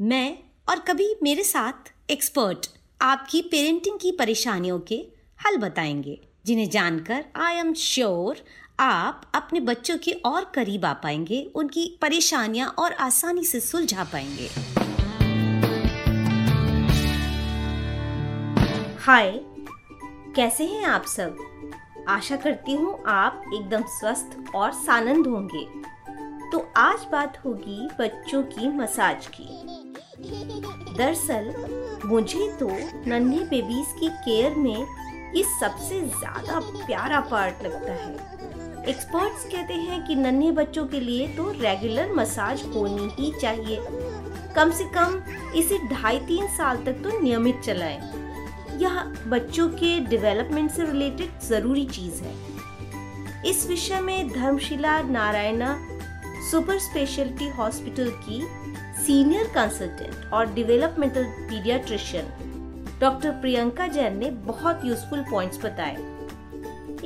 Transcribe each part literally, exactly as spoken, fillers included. मैं और कभी मेरे साथ एक्सपर्ट आपकी पेरेंटिंग की परेशानियों के हल बताएंगे, जिन्हें जानकर आई एम श्योर आप अपने बच्चों के और करीब आ पाएंगे, उनकी परेशानियां और आसानी से सुलझा पाएंगे। हाय, कैसे हैं आप सब? आशा करती हूँ आप एकदम स्वस्थ और सानंद होंगे। तो आज बात होगी बच्चों की मसाज की। दरअसल मुझे तो नन्हे बेबीज की केयर में ये सबसे ज्यादा प्यारा पार्ट लगता है। एक्सपर्ट्स कहते हैं कि नन्हे बच्चों के लिए तो रेगुलर मसाज होनी ही चाहिए। कम से कम इसे ढाई तीन साल तक तो नियमित चलाएं। यह बच्चों के डेवलपमेंट से रिलेटेड जरूरी चीज है। इस विषय में Dharamshila Narayana super speciality hospital की सीनियर कंसल्टेंट और developmental paediatrician doctor Priyanka Jain ने बहुत यूजफुल पॉइंट्स बताए।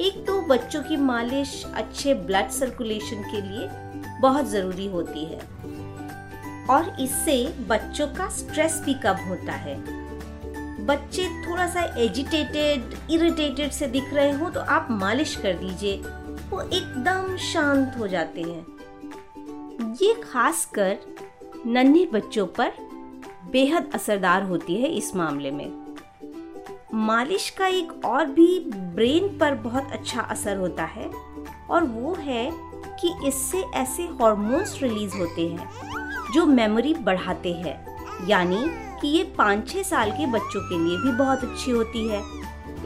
एक तो बच्चों की मालिश अच्छे ब्लड सर्कुलेशन के लिए बहुत ज़रूरी होती है और इससे बच्चों का स्ट्रेस भी कम होता है। बच्चे थोड़ा सा एजिटेटेड, इरिटेटेड से दिख रहे हो तो आप मालिश कर दीजिए, वो एकदम शांत हो जाते हैं। ये खासकर नन्हे बच्चों पर बेहद असरदार होती है। इस मामले में मालिश का एक और भी ब्रेन पर बहुत अच्छा असर होता है और वो है कि इससे ऐसे हार्मोन्स रिलीज होते हैं जो मेमोरी बढ़ाते हैं, यानी कि ये पाँच छः साल के बच्चों के लिए भी बहुत अच्छी होती है।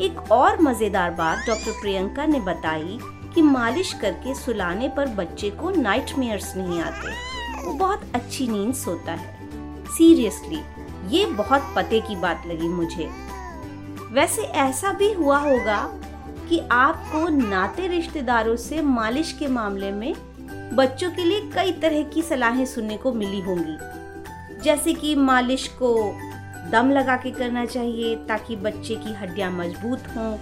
एक और मज़ेदार बात डॉक्टर प्रियंका ने बताई कि मालिश करके सुलाने पर बच्चे को नाइटमेयर्स नहीं आते, वो बहुत अच्छी नींद सोता है। सीरियसली, ये बहुत पते की बात लगी मुझे। वैसे ऐसा भी हुआ होगा कि आपको नाते रिश्तेदारों से मालिश के मामले में बच्चों के लिए कई तरह की सलाहें सुनने को मिली होंगी, जैसे कि मालिश को दम लगा के करना चाहिए ताकि बच्चे की हड्डियां मजबूत हों।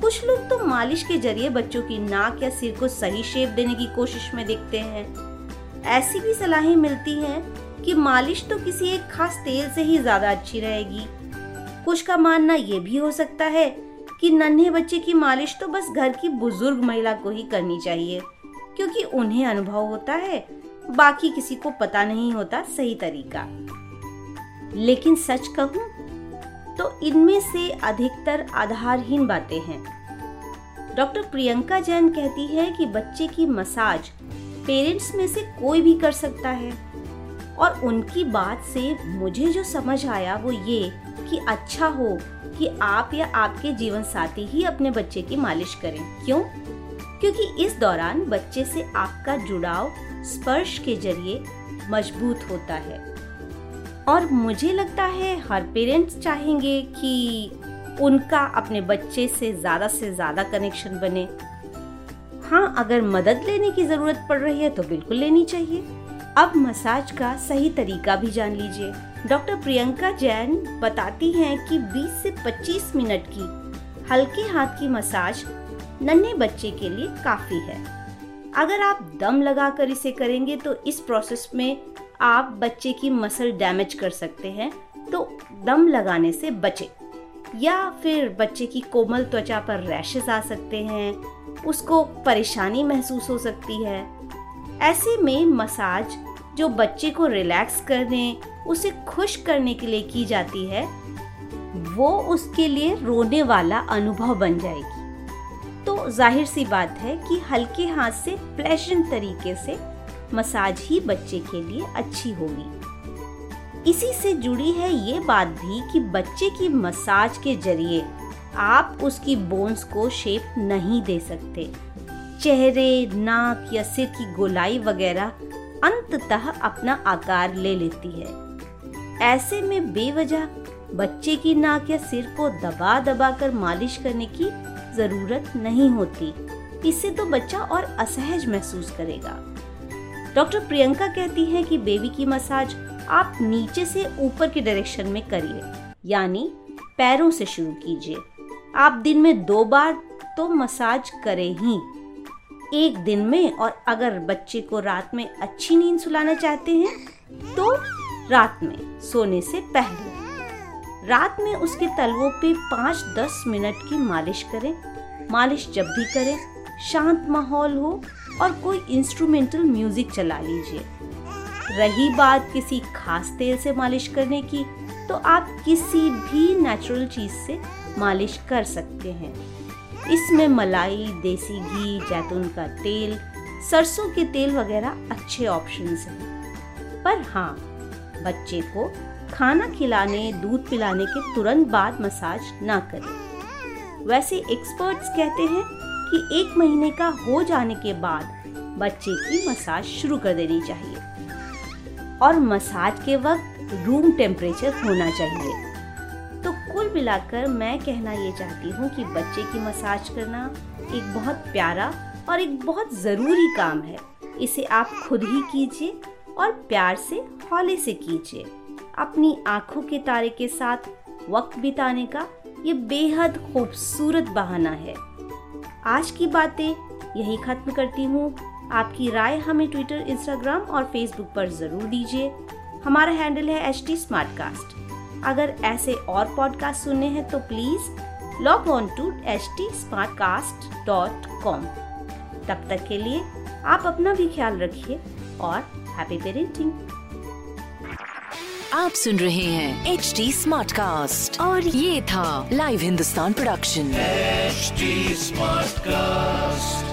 कुछ लोग तो मालिश के जरिए बच्चों की नाक या सिर को सही शेप देने की कोशिश में देखते हैं। ऐसी भी सलाहें मिलती हैं कि मालिश तो किसी एक खास तेल से ही ज़्यादा अच्छी रहेगी। कुछ का मानना ये भी हो सकता है कि नन्हे बच्चे की मालिश तो बस घर की बुजुर्ग महिला को ही करनी चाहिए, क्योंकि उन्हें अनुभव होता है, बाकी किसी को पता नहीं होता सही तरीका। लेकिन सच कहूँ तो इनमें से अधिकतर आधारहीन बातें हैं। डॉक्टर प्रियंका जैन कहती है कि बच्चे की मसाज पेरेंट्स में से कोई भी कर सकता है और उनकी बात से मुझे जो समझ आया वो ये कि अच्छा हो कि आप या आपके जीवन साथी ही अपने बच्चे की मालिश करें। क्यों? क्योंकि इस दौरान बच्चे से आपका जुड़ाव स्पर्श के जरिए मजबूत होता है और मुझे लगता है हर पेरेंट्स चाहेंगे कि उनका अपने बच्चे से ज़्यादा से ज़्यादा कनेक्शन बने। हाँ, अगर मदद लेने की ज़रूरत पड़ रही है तो बिल्कुल लेनी चाहिए। अब मसाज का सही तरीका भी जान लीजिए। डॉक्टर प्रियंका जैन बताती हैं कि बीस से पच्चीस मिनट की हल्के हाथ की मसाज नन्हे बच्चे के लिए काफ़ी है। अगर आप दम लगा कर इसे करेंगे तो इस प्रोसेस में आप बच्चे की मसल डैमेज कर सकते हैं, तो दम लगाने से बचें। या फिर बच्चे की कोमल त्वचा पर रैशेस आ सकते हैं, उसको परेशानी महसूस हो सकती है। ऐसे में मसाज जो बच्चे को रिलैक्स करने, उसे खुश करने के लिए की जाती है, वो उसके लिए रोने वाला अनुभव बन जाएगी। तो जाहिर सी बात है कि हल्के हाथ से प्लेजेंट तरीके से मसाज ही बच्चे के लिए अच्छी होगी। इसी से जुड़ी है ये बात भी कि बच्चे की मसाज के जरिए आप उसकी बोन्स को शेप नहीं दे सकते। चेहरे, नाक या सिर की गोलाई वगैरह अंततः अपना आकार ले लेती है। ऐसे में बेवजह बच्चे की नाक या सिर को दबा दबा कर मालिश करने की जरूरत नहीं होती, इससे तो बच्चा और असहज महसूस करेगा। डॉक्टर प्रियंका कहती हैं कि बेबी की मसाज आप नीचे से ऊपर के डायरेक्शन में करिए, यानी पैरों से शुरू कीजिए। आप दिन में दो बार तो मसाज करें ही, एक दिन में, और अगर बच्चे को रात में अच्छी नींद सुलाना चाहते हैं तो रात में सोने से पहले रात में उसके तलवों पे पाँच दस मिनट की मालिश करें। मालिश जब भी करें शांत माहौल हो और कोई इंस्ट्रूमेंटल म्यूजिक चला लीजिए। रही बात किसी खास तेल से मालिश करने की, तो आप किसी भी नेचुरल चीज़ से मालिश कर सकते हैं। इसमें मलाई, देसी घी, जैतून का तेल, सरसों के तेल वगैरह अच्छे ऑप्शंस हैं। पर हाँ, बच्चे को खाना खिलाने, दूध पिलाने के तुरंत बाद मसाज ना करें। वैसे एक्सपर्ट्स कहते हैं कि एक महीने का हो जाने के बाद बच्चे की मसाज शुरू कर देनी चाहिए और मसाज के वक्त रूम टेम्परेचर होना चाहिए। तो कुल मिलाकर मैं कहना ये चाहती हूँ कि बच्चे की मसाज करना एक बहुत प्यारा और एक बहुत ज़रूरी काम है। इसे आप खुद ही कीजिए और प्यार से, हौले से कीजिए। अपनी आँखों के तारे के साथ वक्त बिताने का ये बेहद खूबसूरत बहाना है। आज की बातें यही ख़त्म करती हूँ। आपकी राय हमें ट्विटर, इंस्टाग्राम और फेसबुक पर ज़रूर दीजिए। हमारा हैंडल है एच टी स्मार्टकास्ट। अगर ऐसे और पॉडकास्ट सुनने हैं तो please log on to H T Smartcast dot com. तब तक के लिए आप अपना भी ख्याल रखिए और हैप्पी पेरेंटिंग। आप सुन रहे हैं एच टी स्मार्टकास्ट और ये था live Hindustan production H T Smartcast.